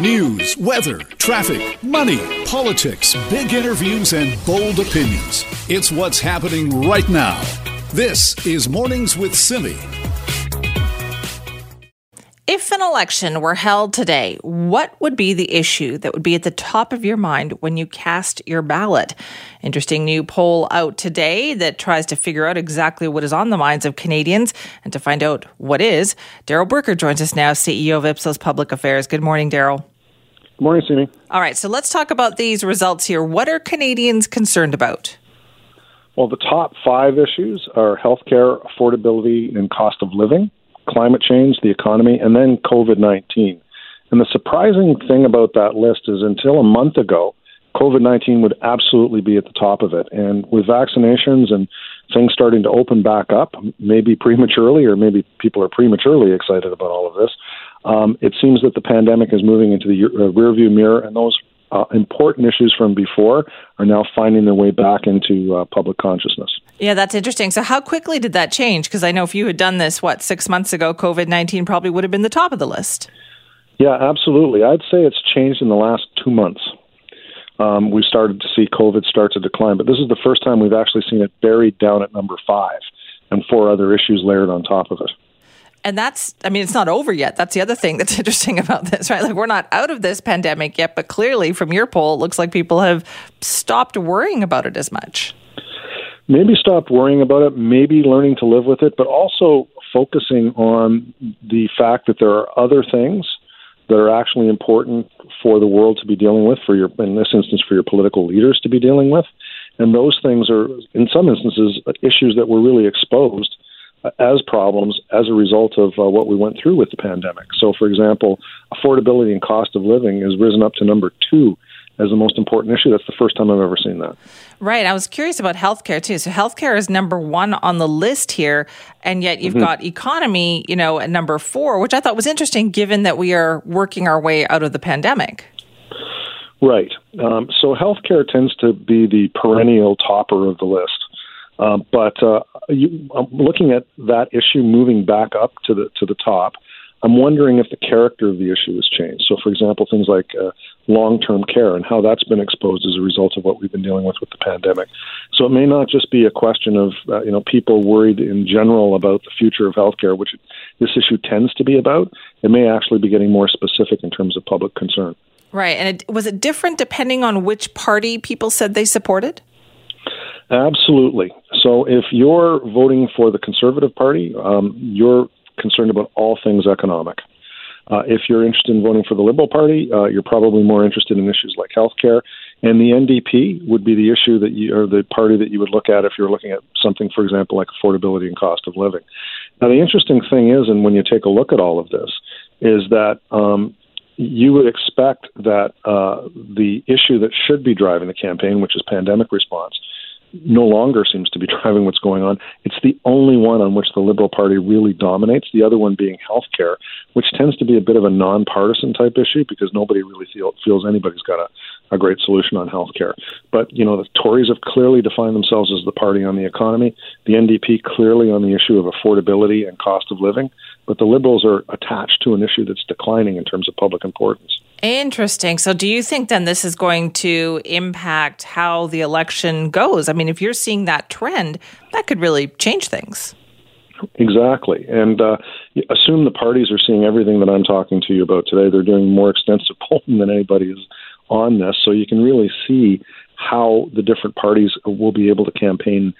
News, weather, traffic, money, politics, big interviews, and bold opinions. It's what's happening right now. This is Mornings with Simi. If an election were held today, what would be the issue that would be at the top of your mind when you cast your ballot? Interesting new poll out today that tries to figure out exactly what is on the minds of Canadians. And to find out what is, Daryl Bricker joins us now, CEO of Ipsos Public Affairs. Good morning, Daryl. Good morning, Simi. All right, so let's talk about these results here. What are Canadians concerned about? Well, the top five issues are healthcare, affordability, and cost of living, climate change, the economy, and then COVID-19. And the surprising thing about that list is until a month ago, COVID-19 would absolutely be at the top of it. And with vaccinations and things starting to open back up, maybe prematurely, or maybe people are prematurely excited about all of this, it seems that the pandemic is moving into the rearview mirror, and those important issues from before are now finding their way back into public consciousness. Yeah, that's interesting. So how quickly did that change? Because I know if you had done this, 6 months ago, COVID-19 probably would have been the top of the list. Yeah, absolutely. I'd say it's changed in the last 2 months. We started to see COVID start to decline, but this is the first time we've actually seen it buried down at number 5 and 4 other issues layered on top of it. And that's, I mean, it's not over yet. That's the other thing that's interesting about this, right? Like, we're not out of this pandemic yet, but clearly from your poll, it looks like people have stopped worrying about it as much. Maybe stopped worrying about it, maybe learning to live with it, but also focusing on the fact that there are other things that are actually important for the world to be dealing with, for your, in this instance, for your political leaders to be dealing with. And those things are, in some instances, issues that were really exposed as problems as a result of what we went through with the pandemic. So, for example, affordability and cost of living has risen up to number 2 as the most important issue. That's the first time I've ever seen that. Right. I was curious about healthcare too. So healthcare is number 1 on the list here, and yet you've got economy, you know, at number 4, which I thought was interesting given that we are working our way out of the pandemic. Right. So healthcare tends to be the perennial topper of the list. Looking at that issue moving back up to the top, I'm wondering if the character of the issue has changed. So, for example, things like long-term care and how that's been exposed as a result of what we've been dealing with the pandemic. So it may not just be a question of people worried in general about the future of healthcare, which this issue tends to be about. It may actually be getting more specific in terms of public concern. Right. And was it different depending on which party people said they supported? Absolutely. So if you're voting for the Conservative Party, you're concerned about all things economic. If you're interested in voting for the Liberal Party, you're probably more interested in issues like healthcare. And the NDP would be the issue that you, or the party that you would look at if you're looking at something, for example, like affordability and cost of living. Now, the interesting thing is, and when you take a look at all of this, is that you would expect that the issue that should be driving the campaign, which is pandemic response, no longer seems to be driving what's going on. It's the only one on which the Liberal Party really dominates, the other one being healthcare, which tends to be a bit of a nonpartisan type issue because nobody really feels anybody's got a great solution on healthcare. But, you know, the Tories have clearly defined themselves as the party on the economy, the NDP clearly on the issue of affordability and cost of living, but the Liberals are attached to an issue that's declining in terms of public importance. Interesting. So do you think then this is going to impact how the election goes? I mean, if you're seeing that trend, that could really change things. Exactly. And assume the parties are seeing everything that I'm talking to you about today. They're doing more extensive polling than anybody is on this. So you can really see how the different parties will be able to campaign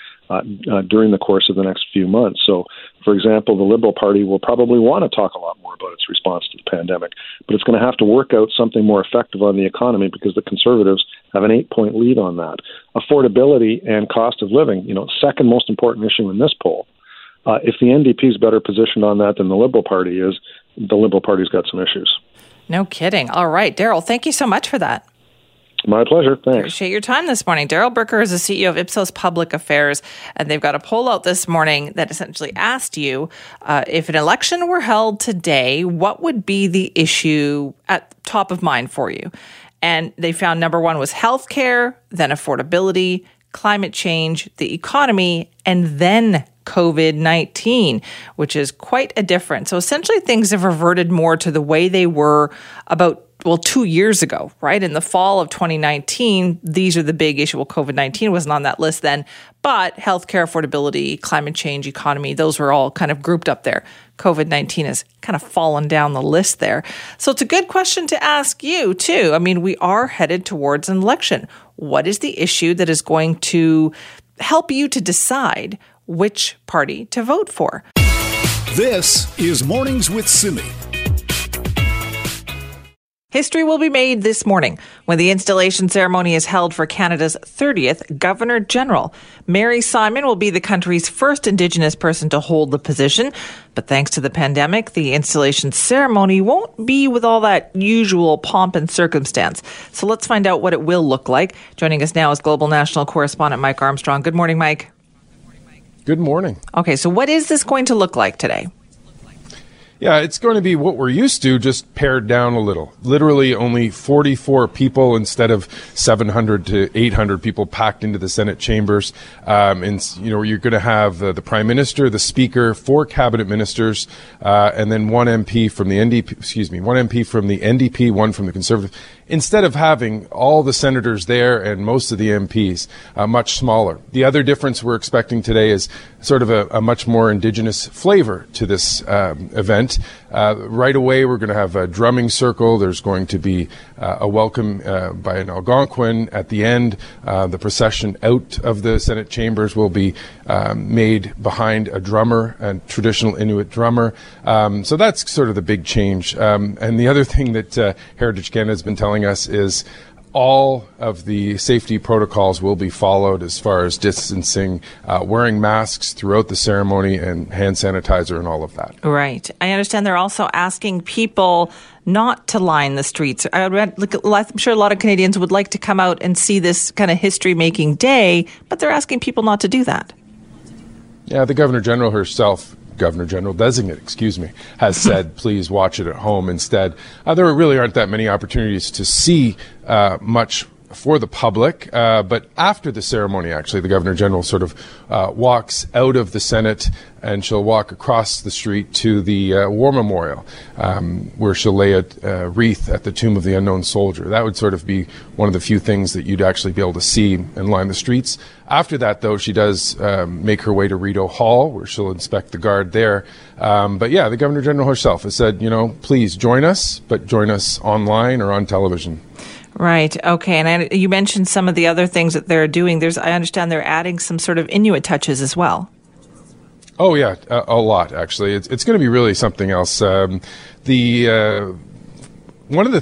during the course of the next few months. So, for example, the Liberal Party will probably want to talk a lot more about its response to the pandemic, but it's going to have to work out something more effective on the economy because the Conservatives have an 8-point lead on that. Affordability and cost of living, you know, second most important issue in this poll. If the NDP is better positioned on that than the Liberal Party is, the Liberal Party's got some issues. No kidding. All right, Daryl, thank you so much for that. My pleasure. Thanks. Appreciate your time this morning. Daryl Bricker is the CEO of Ipsos Public Affairs, and they've got a poll out this morning that essentially asked you if an election were held today, what would be the issue at top of mind for you? And they found number 1 was healthcare, then affordability, climate change, the economy, and then COVID-19, which is quite a difference. So essentially things have reverted more to the way they were about 2 years ago, right? In the fall of 2019, these are the big issue. Well, COVID-19 wasn't on that list then, but healthcare affordability, climate change, economy, those were all kind of grouped up there. COVID-19 has kind of fallen down the list there. So it's a good question to ask you too. I mean, we are headed towards an election. What is the issue that is going to help you to decide which party to vote for? This is Mornings with Simi. History will be made this morning when the installation ceremony is held for Canada's 30th Governor General. Mary Simon will be the country's first Indigenous person to hold the position, but thanks to the pandemic, the installation ceremony won't be with all that usual pomp and circumstance. So let's find out what it will look like. Joining us now is Global National Correspondent Mike Armstrong. Good morning, Mike. Good morning. Okay, so what is this going to look like today? Yeah, it's going to be what we're used to, just pared down a little. Literally only 44 people instead of 700 to 800 people packed into the Senate chambers. And you know, you're going to have the Prime Minister, the Speaker, four cabinet ministers, and then one MP from the NDP, one from the Conservative. Instead of having all the senators there and most of the MPs, much smaller. The other difference we're expecting today is sort of a much more Indigenous flavor to this event. Right away, we're going to have a drumming circle. There's going to be a welcome by an Algonquin. At the end, the procession out of the Senate chambers will be made behind a drummer, a traditional Inuit drummer. So that's sort of the big change. And the other thing that Heritage Canada has been telling us is all of the safety protocols will be followed as far as distancing, wearing masks throughout the ceremony, and hand sanitizer and all of that. Right. I understand they're also asking people not to line the streets. I'm sure a lot of Canadians would like to come out and see this kind of history-making day, but they're asking people not to do that. Yeah, the Governor General herself, Governor General Designate, has said, please watch it at home instead. There really aren't that many opportunities to see much for the public, but after the ceremony, actually, the Governor General sort of walks out of the Senate, and she'll walk across the street to the War Memorial, where she'll lay a wreath at the Tomb of the Unknown Soldier. That would sort of be one of the few things that you'd actually be able to see and line the streets. After that, though, she does make her way to Rideau Hall, where she'll inspect the guard there. But yeah, the Governor General herself has said, you know, please join us, but join us online or on television. Right. Okay. And you mentioned some of the other things that they're doing. I understand they're adding some sort of Inuit touches as well. Oh, yeah. A lot, actually. It's going to be really something else. One of the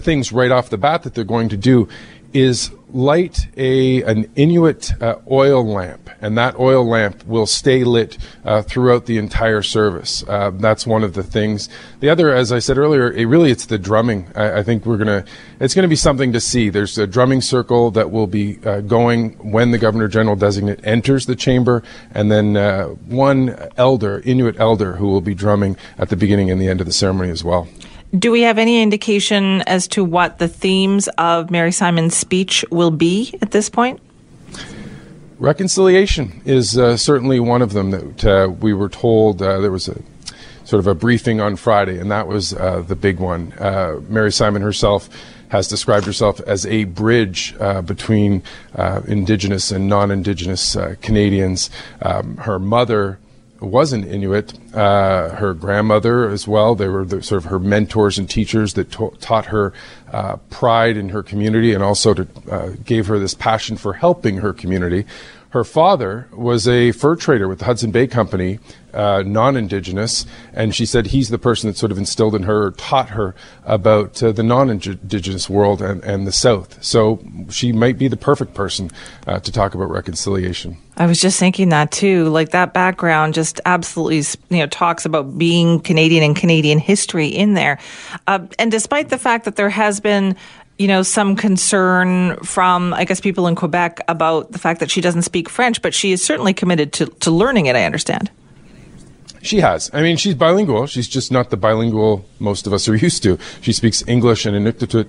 things right off the bat that they're going to do is light an Inuit oil lamp, and that oil lamp will stay lit throughout the entire service. That's one of the things. The other, as I said earlier, it's the drumming. I think it's going to be something to see. There's a drumming circle that will be going when the Governor General Designate enters the chamber, and then one Inuit elder, who will be drumming at the beginning and the end of the ceremony as well. Do we have any indication as to what the themes of Mary Simon's speech will be at this point? Reconciliation is certainly one of them that we were told. There was a sort of a briefing on Friday, and that was the big one. Mary Simon herself has described herself as a bridge between Indigenous and non-Indigenous Canadians. Her mother was an Inuit, her grandmother as well. They were sort of her mentors and teachers that taught her pride in her community, and also gave her this passion for helping her community. Her father was a fur trader with the Hudson Bay Company, non-Indigenous, and she said he's the person that sort of instilled in her, or taught her about the non-Indigenous world and the South. So she might be the perfect person to talk about reconciliation. I was just thinking that too. Like, that background just absolutely, talks about being Canadian and Canadian history in there. And despite the fact that there has been some concern from, I guess, people in Quebec about the fact that she doesn't speak French, but she is certainly committed to learning it, I understand. She has. I mean, she's bilingual. She's just not the bilingual most of us are used to. She speaks English and Inuktitut,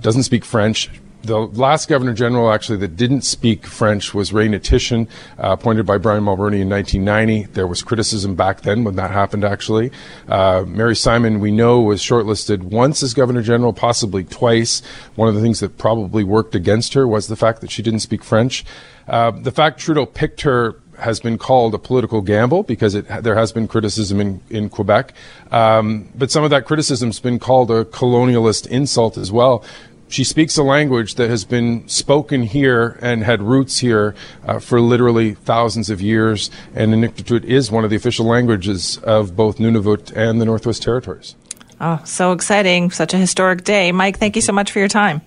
doesn't speak French. The last Governor General, actually, that didn't speak French was Raina Titian, appointed by Brian Mulroney in 1990. There was criticism back then when that happened, actually. Mary Simon, we know, was shortlisted once as Governor General, possibly twice. One of the things that probably worked against her was the fact that she didn't speak French. The fact Trudeau picked her has been called a political gamble because there has been criticism in Quebec. But some of that criticism's been called a colonialist insult as well. She speaks a language that has been spoken here and had roots here for literally thousands of years, and Inuktitut is one of the official languages of both Nunavut and the Northwest Territories. Oh, so exciting. Such a historic day. Mike, thank you so much for your time.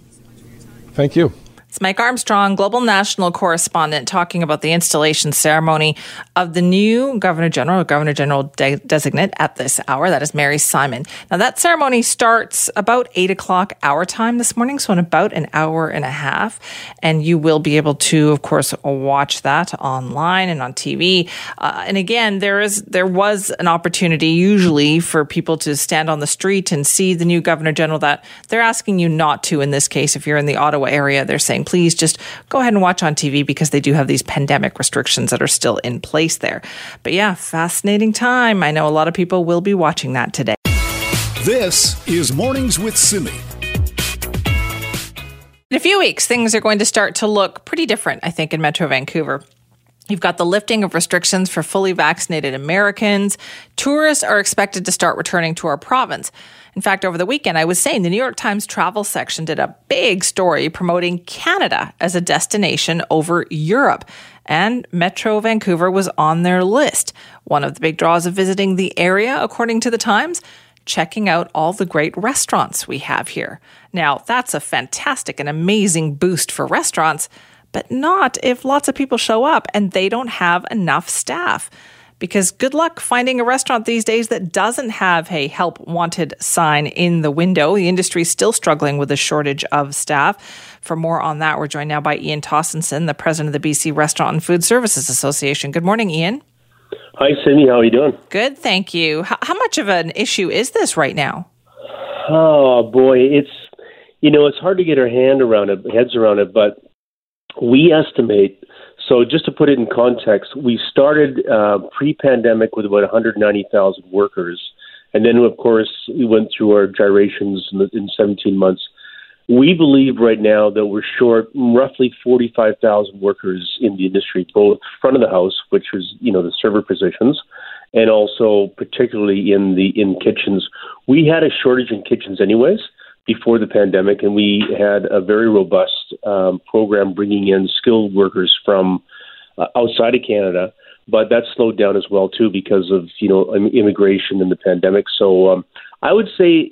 Thank you. It's Mike Armstrong, Global National Correspondent, talking about the installation ceremony of the new Governor General Designate at this hour. That is Mary Simon. Now, that ceremony starts about 8 o'clock our time this morning, so in about an hour and a half. And you will be able to, of course, watch that online and on TV. And again, there was an opportunity usually for people to stand on the street and see the new Governor General. That they're asking you not to in this case. If you're in the Ottawa area, they're saying, please just go ahead and watch on TV because they do have these pandemic restrictions that are still in place there. But yeah, fascinating time. I know a lot of people will be watching that today. This is Mornings with Simi. In a few weeks, things are going to start to look pretty different, I think, in Metro Vancouver. You've got the lifting of restrictions for fully vaccinated Americans. Tourists are expected to start returning to our province. In fact, over the weekend, I was saying the New York Times travel section did a big story promoting Canada as a destination over Europe. And Metro Vancouver was on their list. One of the big draws of visiting the area, according to the Times, checking out all the great restaurants we have here. Now, that's a fantastic and amazing boost for restaurants, but not if lots of people show up and they don't have enough staff. Because good luck finding a restaurant these days that doesn't have a help wanted sign in the window. The industry is still struggling with a shortage of staff. For more on that, we're joined now by Ian Tostenson, the president of the BC Restaurant and Food Services Association. Good morning, Ian. Hi, Cindy. How are you doing? Good, thank you. How much of an issue is this right now? Oh, boy. It's hard to get our heads around it, but we estimate... So just to put it in context, we started pre-pandemic with about 190,000 workers. And then, of course, we went through our gyrations in 17 months. We believe right now that we're short roughly 45,000 workers in the industry, both front of the house, which is, the server positions, and also particularly in kitchens. We had a shortage in kitchens anyways before the pandemic, and we had a very robust program bringing in skilled workers from outside of Canada, but that slowed down as well too because of immigration and the pandemic. So I would say,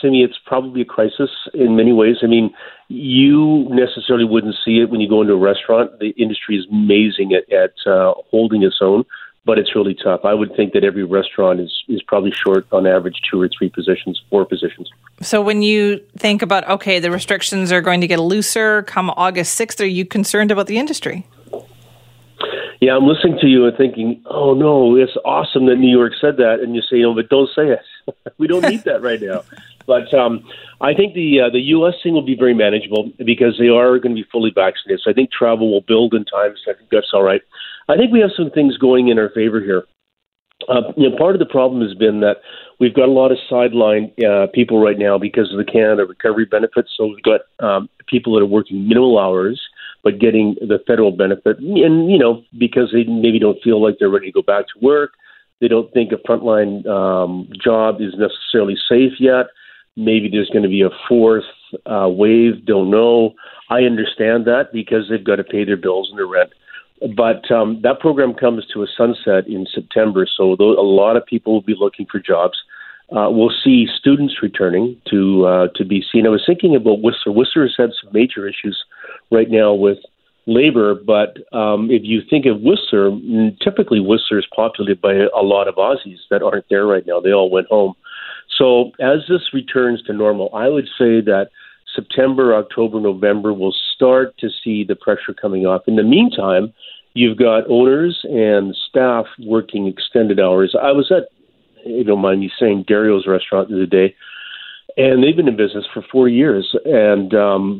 Simi, it's probably a crisis in many ways. I mean, you necessarily wouldn't see it when you go into a restaurant. The industry is amazing at holding its own, but it's really tough. I would think that every restaurant is probably short on average 4 positions. So when you think about, okay, the restrictions are going to get looser come August 6th, are you concerned about the industry? Yeah, I'm listening to you and thinking, oh no, it's awesome that New York said that. And you say, no, but don't say it. We don't need that right now. But I think the U.S. thing will be very manageable because they are going to be fully vaccinated. So I think travel will build in time. So I think that's all right. I think we have some things going in our favor here. Part of the problem has been that we've got a lot of sideline people right now because of the Canada Recovery benefits. So we've got people that are working minimal hours but getting the federal benefit, and because they maybe don't feel like they're ready to go back to work. They don't think a frontline job is necessarily safe yet. Maybe there's going to be a fourth wave. Don't know. I understand that because they've got to pay their bills and their rent. But that program comes to a sunset in September, so a lot of people will be looking for jobs. We'll see students returning to BC. And I was thinking about Whistler. Whistler has had some major issues right now with labor, but if you think of Whistler, typically Whistler is populated by a lot of Aussies that aren't there right now. They all went home. So as this returns to normal, I would say that September, October, November, we'll start to see the pressure coming off. In the meantime, you've got owners and staff working extended hours. I was at, if you don't mind me saying, Dario's restaurant the other day, And they've been in business for 40 years, and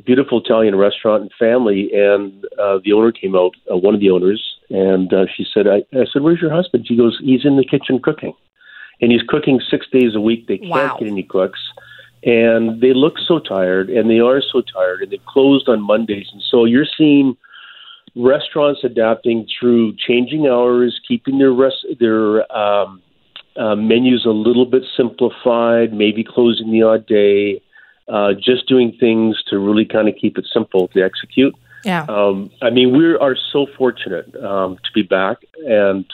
beautiful Italian restaurant and family. And the owner came out, one of the owners, and she said, I said, where's your husband? She goes, he's in the kitchen cooking. And he's cooking 6 days a week. They can't get any cooks. And they look so tired, and they are so tired, and they've closed on Mondays. And so you're seeing restaurants adapting through changing hours, keeping their menus a little bit simplified, maybe closing the odd day, just doing things to really kind of keep it simple to execute. Yeah. I mean, we are so fortunate to be back. And,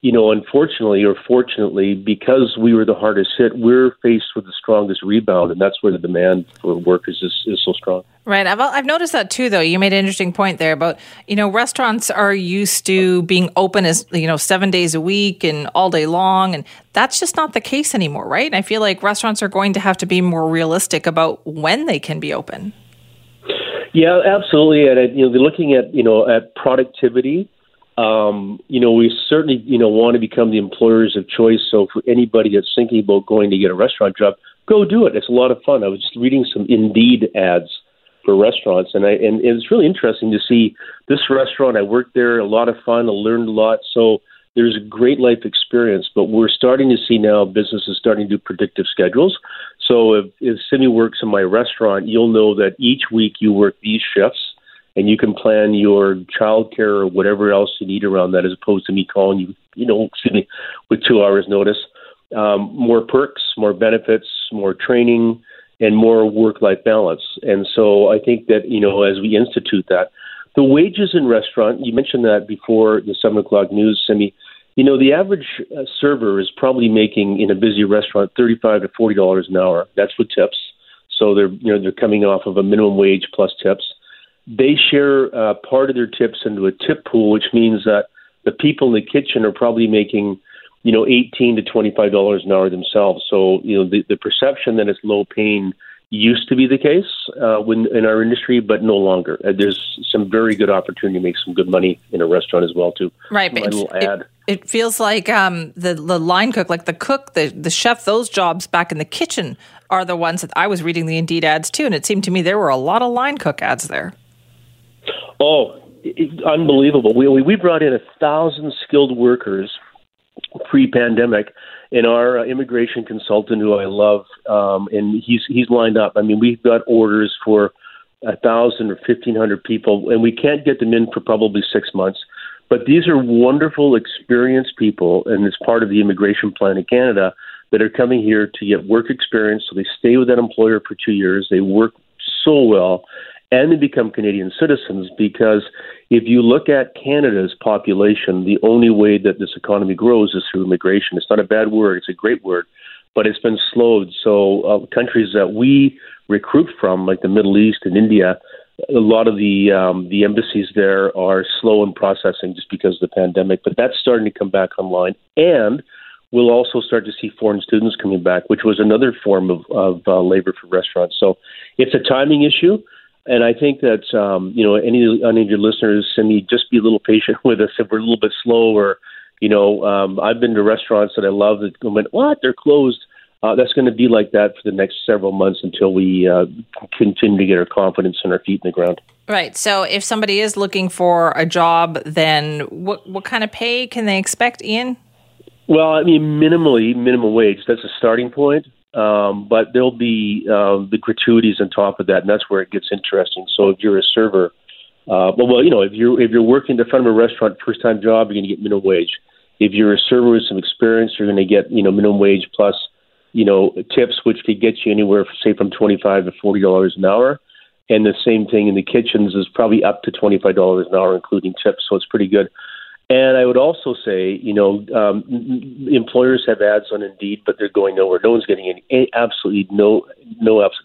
you know, unfortunately or fortunately, because we were the hardest hit, we're faced with the strongest rebound, and that's where the demand for workers is so strong. Right. I've noticed that too, though. You made an interesting point there about, you know, restaurants are used to being open as, you know, 7 days a week and all day long, and that's just not the case anymore, right? And I feel like restaurants are going to have to be more realistic about when they can be open. Yeah, absolutely. And, you know, they're looking at, you know, at productivity. You know, we certainly, you know, want to become the employers of choice. So for anybody that's thinking about going to get a restaurant job, go do it. It's a lot of fun. I was just reading some Indeed ads for restaurants, and it's really interesting to see this restaurant. I worked there, a lot of fun. I learned a lot. So there's a great life experience, but we're starting to see now businesses starting to do predictive schedules. So if Simi works in my restaurant, you'll know that each week you work these shifts. And you can plan your childcare or whatever else you need around that, as opposed to me calling you, with 2 hours notice. More perks, more benefits, more training, and more work-life balance. And so I think that, you know, as we institute that, the wages in restaurant, you mentioned that before the 7 o'clock news, Simi, you know, the average server is probably making in a busy restaurant $35 to $40 an hour. That's with tips. So they're coming off of a minimum wage plus tips. They share part of their tips into a tip pool, which means that the people in the kitchen are probably making, you know, $18 to $25 an hour themselves. So, you know, the perception that it's low paying used to be the case in our industry, but no longer. There's some very good opportunity to make some good money in a restaurant as well, too. Right. But it feels like the line cook, like the cook, the chef, those jobs back in the kitchen are the ones that I was reading the Indeed ads, too. And it seemed to me there were a lot of line cook ads there. Oh, unbelievable. We brought in 1,000 skilled workers pre-pandemic, and our immigration consultant, who I love, and he's lined up. I mean, we've got orders for 1,000 or 1,500 people, and we can't get them in for probably 6 months. But these are wonderful, experienced people, and it's part of the immigration plan in Canada, that are coming here to get work experience. So they stay with that employer for 2 years. They work so well. And they become Canadian citizens, because if you look at Canada's population, the only way that this economy grows is through immigration. It's not a bad word. It's a great word, but it's been slowed. So countries that we recruit from, like the Middle East and India, a lot of the embassies there are slow in processing just because of the pandemic. But that's starting to come back online. And we'll also start to see foreign students coming back, which was another form of labor for restaurants. So it's a timing issue. And I think that, you know, any of your listeners, Simi, just be a little patient with us if we're a little bit slow, or, you know, I've been to restaurants that I love that went, what, they're closed. That's going to be like that for the next several months until we continue to get our confidence and our feet in the ground. Right. So if somebody is looking for a job, then what kind of pay can they expect, Ian? Well, I mean, minimum wage, that's a starting point. But there'll be the gratuities on top of that, and that's where it gets interesting. So if you're a server, if you're working in front of a restaurant, first-time job, you're going to get minimum wage. If you're a server with some experience, you're going to get, you know, minimum wage plus, you know, tips, which could get you anywhere, say, from $25 to $40 an hour. And the same thing in the kitchens is probably up to $25 an hour, including tips. So it's pretty good. And I would also say, you know, employers have ads on Indeed, but they're going nowhere. No one's getting any, absolutely no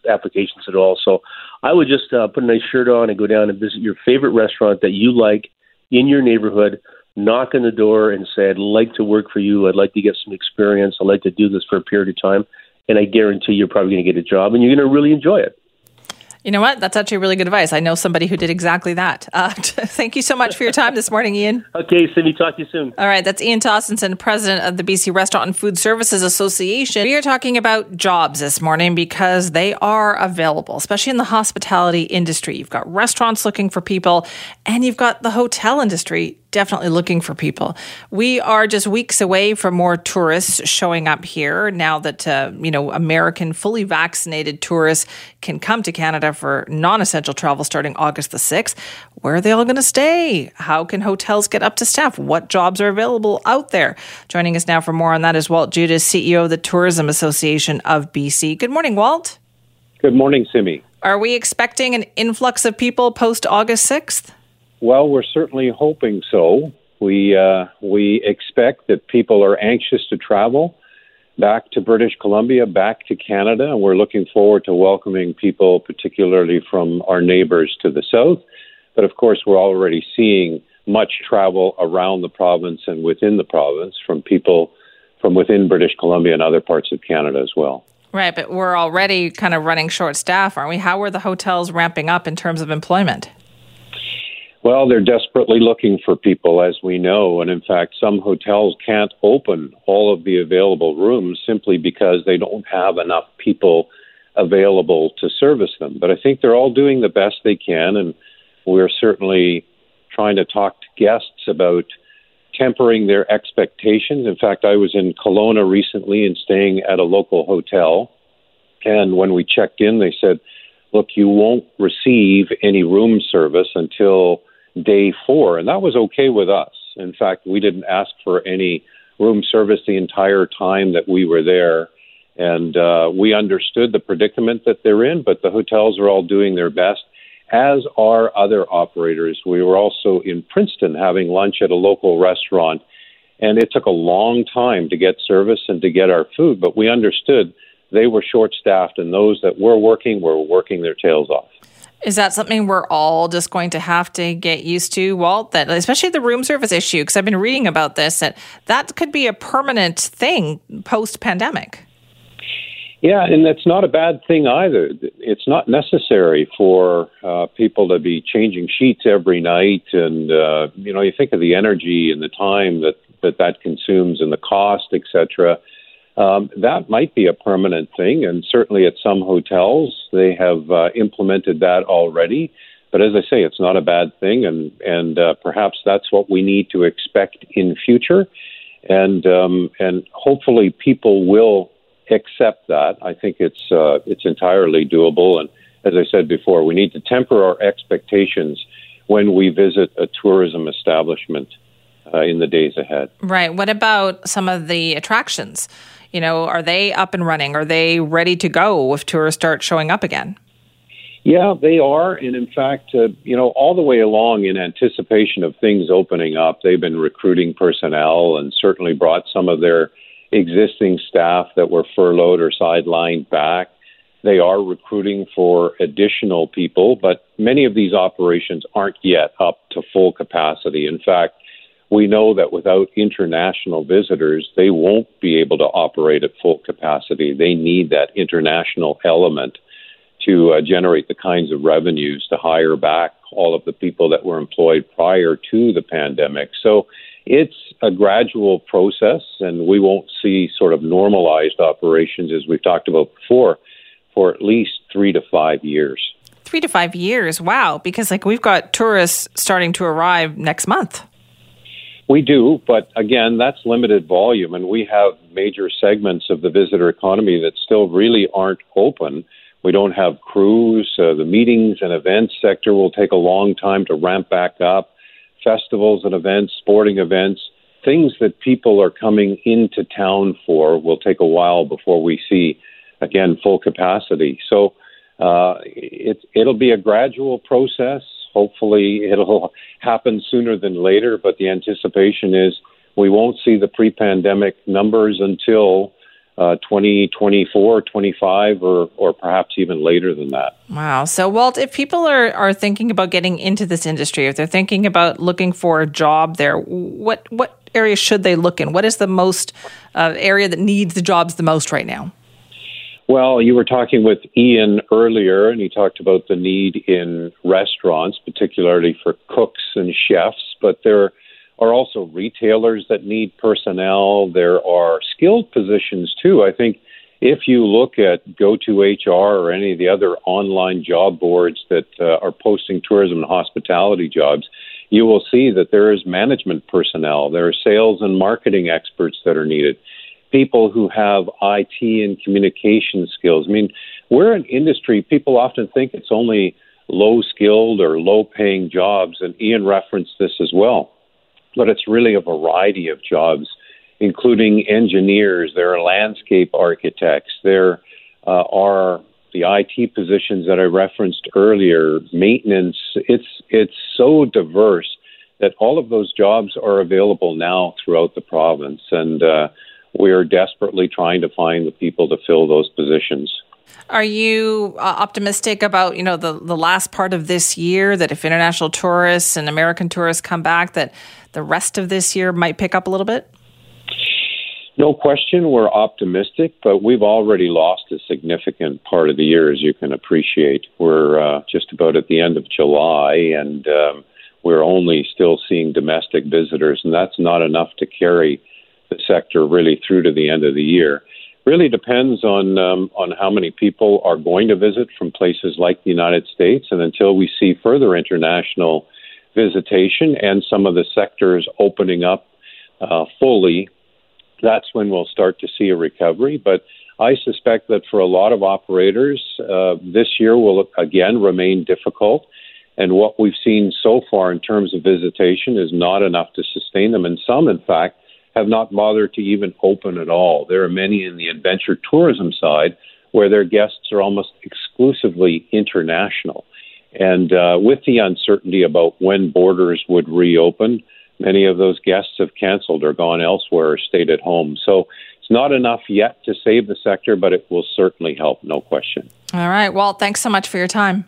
applications at all. So I would just put a nice shirt on and go down and visit your favorite restaurant that you like in your neighborhood, knock on the door and say, I'd like to work for you. I'd like to get some experience. I'd like to do this for a period of time. And I guarantee you're probably going to get a job, and you're going to really enjoy it. You know what? That's actually really good advice. I know somebody who did exactly that. Thank you so much for your time this morning, Ian. Okay, Cindy, talk to you soon. All right, that's Ian Tostenson, president of the BC Restaurant and Food Services Association. We are talking about jobs this morning because they are available, especially in the hospitality industry. You've got restaurants looking for people, and you've got the hotel industry definitely looking for people. We are just weeks away from more tourists showing up here now that, American fully vaccinated tourists can come to Canada for non-essential travel starting August the 6th. Where are they all going to stay? How can hotels get up to staff? What jobs are available out there? Joining us now for more on that is Walt Judas, CEO of the Tourism Association of BC. Good morning, Walt. Good morning, Simi. Are we expecting an influx of people post August 6th? Well, we're certainly hoping so. We expect that people are anxious to travel back to British Columbia, back to Canada, and we're looking forward to welcoming people, particularly from our neighbors to the south. But of course, we're already seeing much travel around the province and within the province from people from within British Columbia and other parts of Canada as well. Right, but we're already kind of running short staff, aren't we? How are the hotels ramping up in terms of employment? Well, they're desperately looking for people, as we know. And in fact, some hotels can't open all of the available rooms simply because they don't have enough people available to service them. But I think they're all doing the best they can. And we're certainly trying to talk to guests about tempering their expectations. In fact, I was in Kelowna recently and staying at a local hotel. And when we checked in, they said, look, you won't receive any room service until day 4, and that was okay with us. In fact, we didn't ask for any room service the entire time that we were there, and we understood the predicament that they're in, but the hotels are all doing their best, as are other operators. We were also in Princeton having lunch at a local restaurant, and it took a long time to get service and to get our food, but we understood they were short-staffed, and those that were working their tails off. Is that something we're all just going to have to get used to, Walt? That, especially the room service issue, because I've been reading about this, that could be a permanent thing post-pandemic. Yeah, and that's not a bad thing either. It's not necessary for people to be changing sheets every night. And, you think of the energy and the time that consumes and the cost, et cetera. That might be a permanent thing, and certainly at some hotels they have implemented that already. But as I say, it's not a bad thing, and perhaps that's what we need to expect in future. And hopefully people will accept that. I think it's entirely doable. And as I said before, we need to temper our expectations when we visit a tourism establishment in the days ahead. Right. What about some of the attractions? Are they up and running? Are they ready to go if tourists start showing up again? Yeah, they are. And in fact, all the way along in anticipation of things opening up, they've been recruiting personnel and certainly brought some of their existing staff that were furloughed or sidelined back. They are recruiting for additional people, but many of these operations aren't yet up to full capacity. In fact, we know that without international visitors, they won't be able to operate at full capacity. They need that international element to generate the kinds of revenues to hire back all of the people that were employed prior to the pandemic. So it's a gradual process, and we won't see sort of normalized operations, as we've talked about before, for at least 3 to 5 years. 3 to 5 years, wow, because we've got tourists starting to arrive next month. We do, but again, that's limited volume, and we have major segments of the visitor economy that still really aren't open. We don't have crews. The meetings and events sector will take a long time to ramp back up. Festivals and events, sporting events, things that people are coming into town for will take a while before we see, again, full capacity. So it'll be a gradual process. Hopefully it'll happen sooner than later, but the anticipation is we won't see the pre-pandemic numbers until 2024, 25, or perhaps even later than that. Wow. So, Walt, if people are thinking about getting into this industry, if they're thinking about looking for a job there, what area should they look in? What is the most area that needs the jobs the most right now? Well, you were talking with Ian earlier, and he talked about the need in restaurants, particularly for cooks and chefs, but there are also retailers that need personnel. There are skilled positions, too. I think if you look at GoToHR or any of the other online job boards that are posting tourism and hospitality jobs, you will see that there is management personnel, there are sales and marketing experts that are needed, people who have IT and communication skills. I mean, we're an industry, people often think it's only low-skilled or low-paying jobs, and Ian referenced this as well. But it's really a variety of jobs, including engineers, there are landscape architects, there are the IT positions that I referenced earlier, maintenance. It's so diverse that all of those jobs are available now throughout the province, and we are desperately trying to find the people to fill those positions. Are you optimistic about, you know, the last part of this year, that if international tourists and American tourists come back, that the rest of this year might pick up a little bit? No question, we're optimistic, but we've already lost a significant part of the year, as you can appreciate. We're just about at the end of July, and we're only still seeing domestic visitors, and that's not enough to carry the sector really through to the end of the year. Really depends on how many people are going to visit from places like the United States, and until we see further international visitation and some of the sectors opening up fully, that's when we'll start to see a recovery. But I suspect that for a lot of operators, this year will again remain difficult. And what we've seen so far in terms of visitation is not enough to sustain them. And some, in fact, have not bothered to even open at all. There are many in the adventure tourism side where their guests are almost exclusively international. And with the uncertainty about when borders would reopen, many of those guests have canceled or gone elsewhere or stayed at home. So it's not enough yet to save the sector, but it will certainly help, no question. All right. Walt, thanks so much for your time.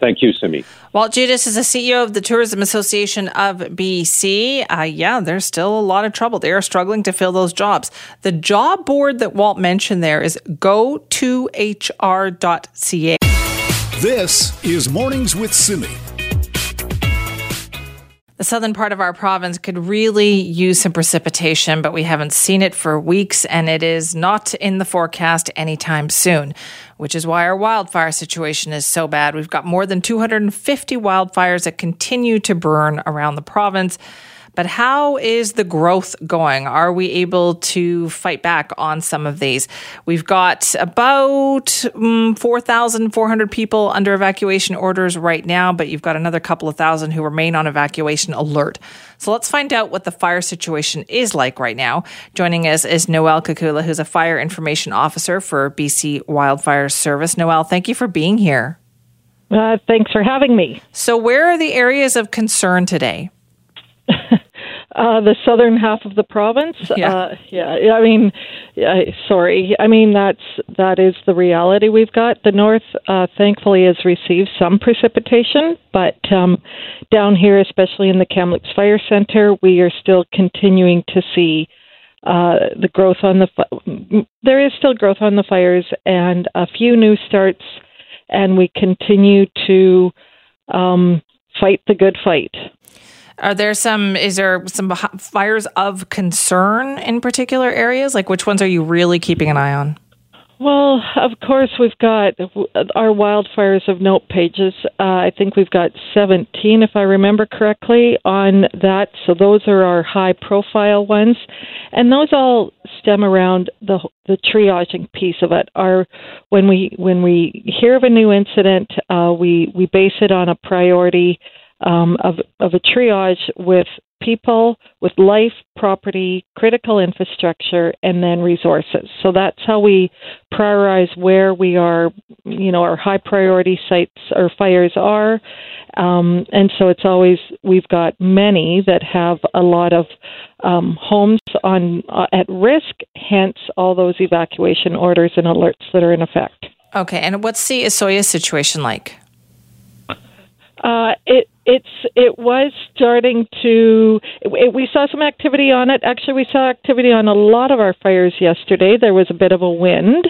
Thank you, Simi. Walt Judas is the CEO of the Tourism Association of BC. Yeah, there's still a lot of trouble. They are struggling to fill those jobs. The job board that Walt mentioned there is go2hr.ca. This is Mornings with Simi. The southern part of our province could really use some precipitation, but we haven't seen it for weeks, and it is not in the forecast anytime soon, which is why our wildfire situation is so bad. We've got more than 250 wildfires that continue to burn around the province. But how is the growth going? Are we able to fight back on some of these? We've got about 4,400 people under evacuation orders right now, but you've got another couple of thousand who remain on evacuation alert. So let's find out what the fire situation is like right now. Joining us is Noel Kakula, who's a fire information officer for BC Wildfire Service. Noel, thank you for being here. Thanks for having me. So where are the areas of concern today? The southern half of the province. That is the reality we've got. The north, thankfully, has received some precipitation, but down here, especially in the Kamloops Fire Centre, we are still continuing to see the growth on the there is still growth on the fires and a few new starts, and we continue to fight the good fight. Is there some fires of concern in particular areas? Like, which ones are you really keeping an eye on? Well, of course, we've got our wildfires of note pages. I think we've got 17, if I remember correctly, on that. So those are our high-profile ones. And those all stem around the triaging piece of it. When we hear of a new incident, we base it on a priority of a triage with people, with life, property, critical infrastructure, and then resources. So that's how we prioritize where we are, you know, our high priority sites or fires are. And so it's always, we've got many that have a lot of homes on at risk, hence all those evacuation orders and alerts that are in effect. Okay, and what's the Isoya situation like? It It was starting to. We saw some activity on it. Actually, we saw activity on a lot of our fires yesterday. There was a bit of a wind,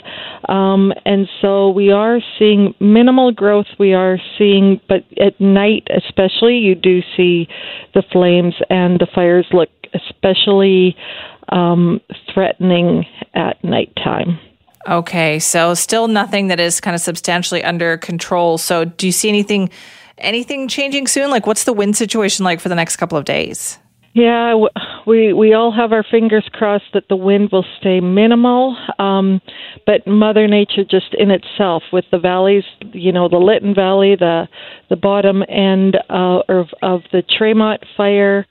and so we are seeing minimal growth. We are seeing, but at night especially, you do see the flames and the fires look especially threatening at nighttime. Okay, so still nothing that is kind of substantially under control. So, do you see anything changing soon? Like, what's the wind situation like for the next couple of days? Yeah, we all have our fingers crossed that the wind will stay minimal, but Mother Nature just in itself, with the valleys, you know, the Lytton Valley, the bottom end of the Tremont Fire.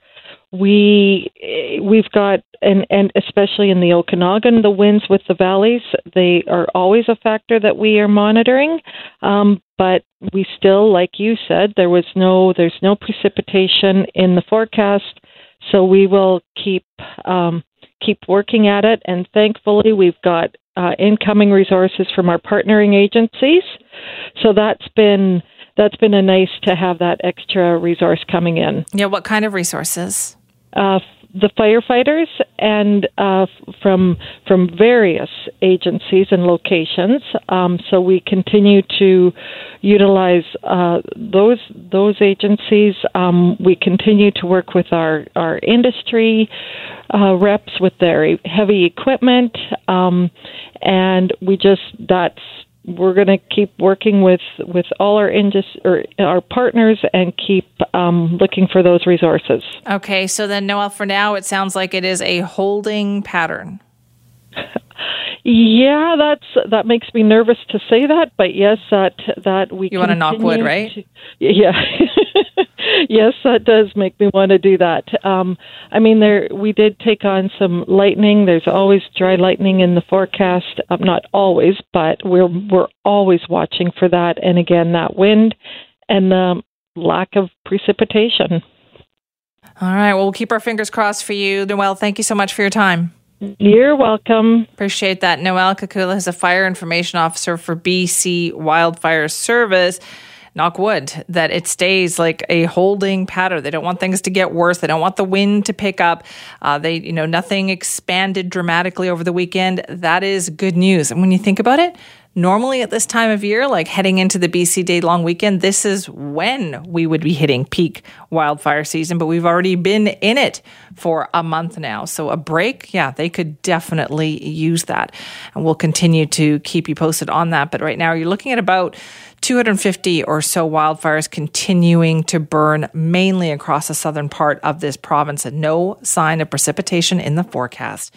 We've got, and especially in the Okanagan, the winds with the valleys, they are always a factor that we are monitoring. But we still, like you said, there's no precipitation in the forecast. So we will keep working at it. And thankfully, we've got incoming resources from our partnering agencies. So that's been a nice to have that extra resource coming in. Yeah, what kind of resources? The firefighters and from various agencies and locations. So we continue to utilize those agencies. We continue to work with our industry reps with their heavy equipment, and we just we're going to keep working with all our our partners and keep looking for those resources. Okay, so then, Noel, for now, it sounds like it is a holding pattern. Yeah, that makes me nervous to say that, but yes, that we. You want to knock wood, right? Yes, that does make me want to do that. I mean, we did take on some lightning. There's always dry lightning in the forecast. Not always, but we're always watching for that. And again, that wind and the lack of precipitation. All right. Well, we'll keep our fingers crossed for you, Noel. Thank you so much for your time. You're welcome. Appreciate that. Noel Kakula is a fire information officer for BC Wildfire Service. Knock wood, that it stays like a holding pattern. They don't want things to get worse. They don't want the wind to pick up. Nothing expanded dramatically over the weekend. That is good news. And when you think about it, normally at this time of year, like heading into the BC day-long weekend, this is when we would be hitting peak wildfire season, but we've already been in it for a month now. So a break, yeah, they could definitely use that. And we'll continue to keep you posted on that. But right now, you're looking at about 250 or so wildfires continuing to burn mainly across the southern part of this province and no sign of precipitation in the forecast.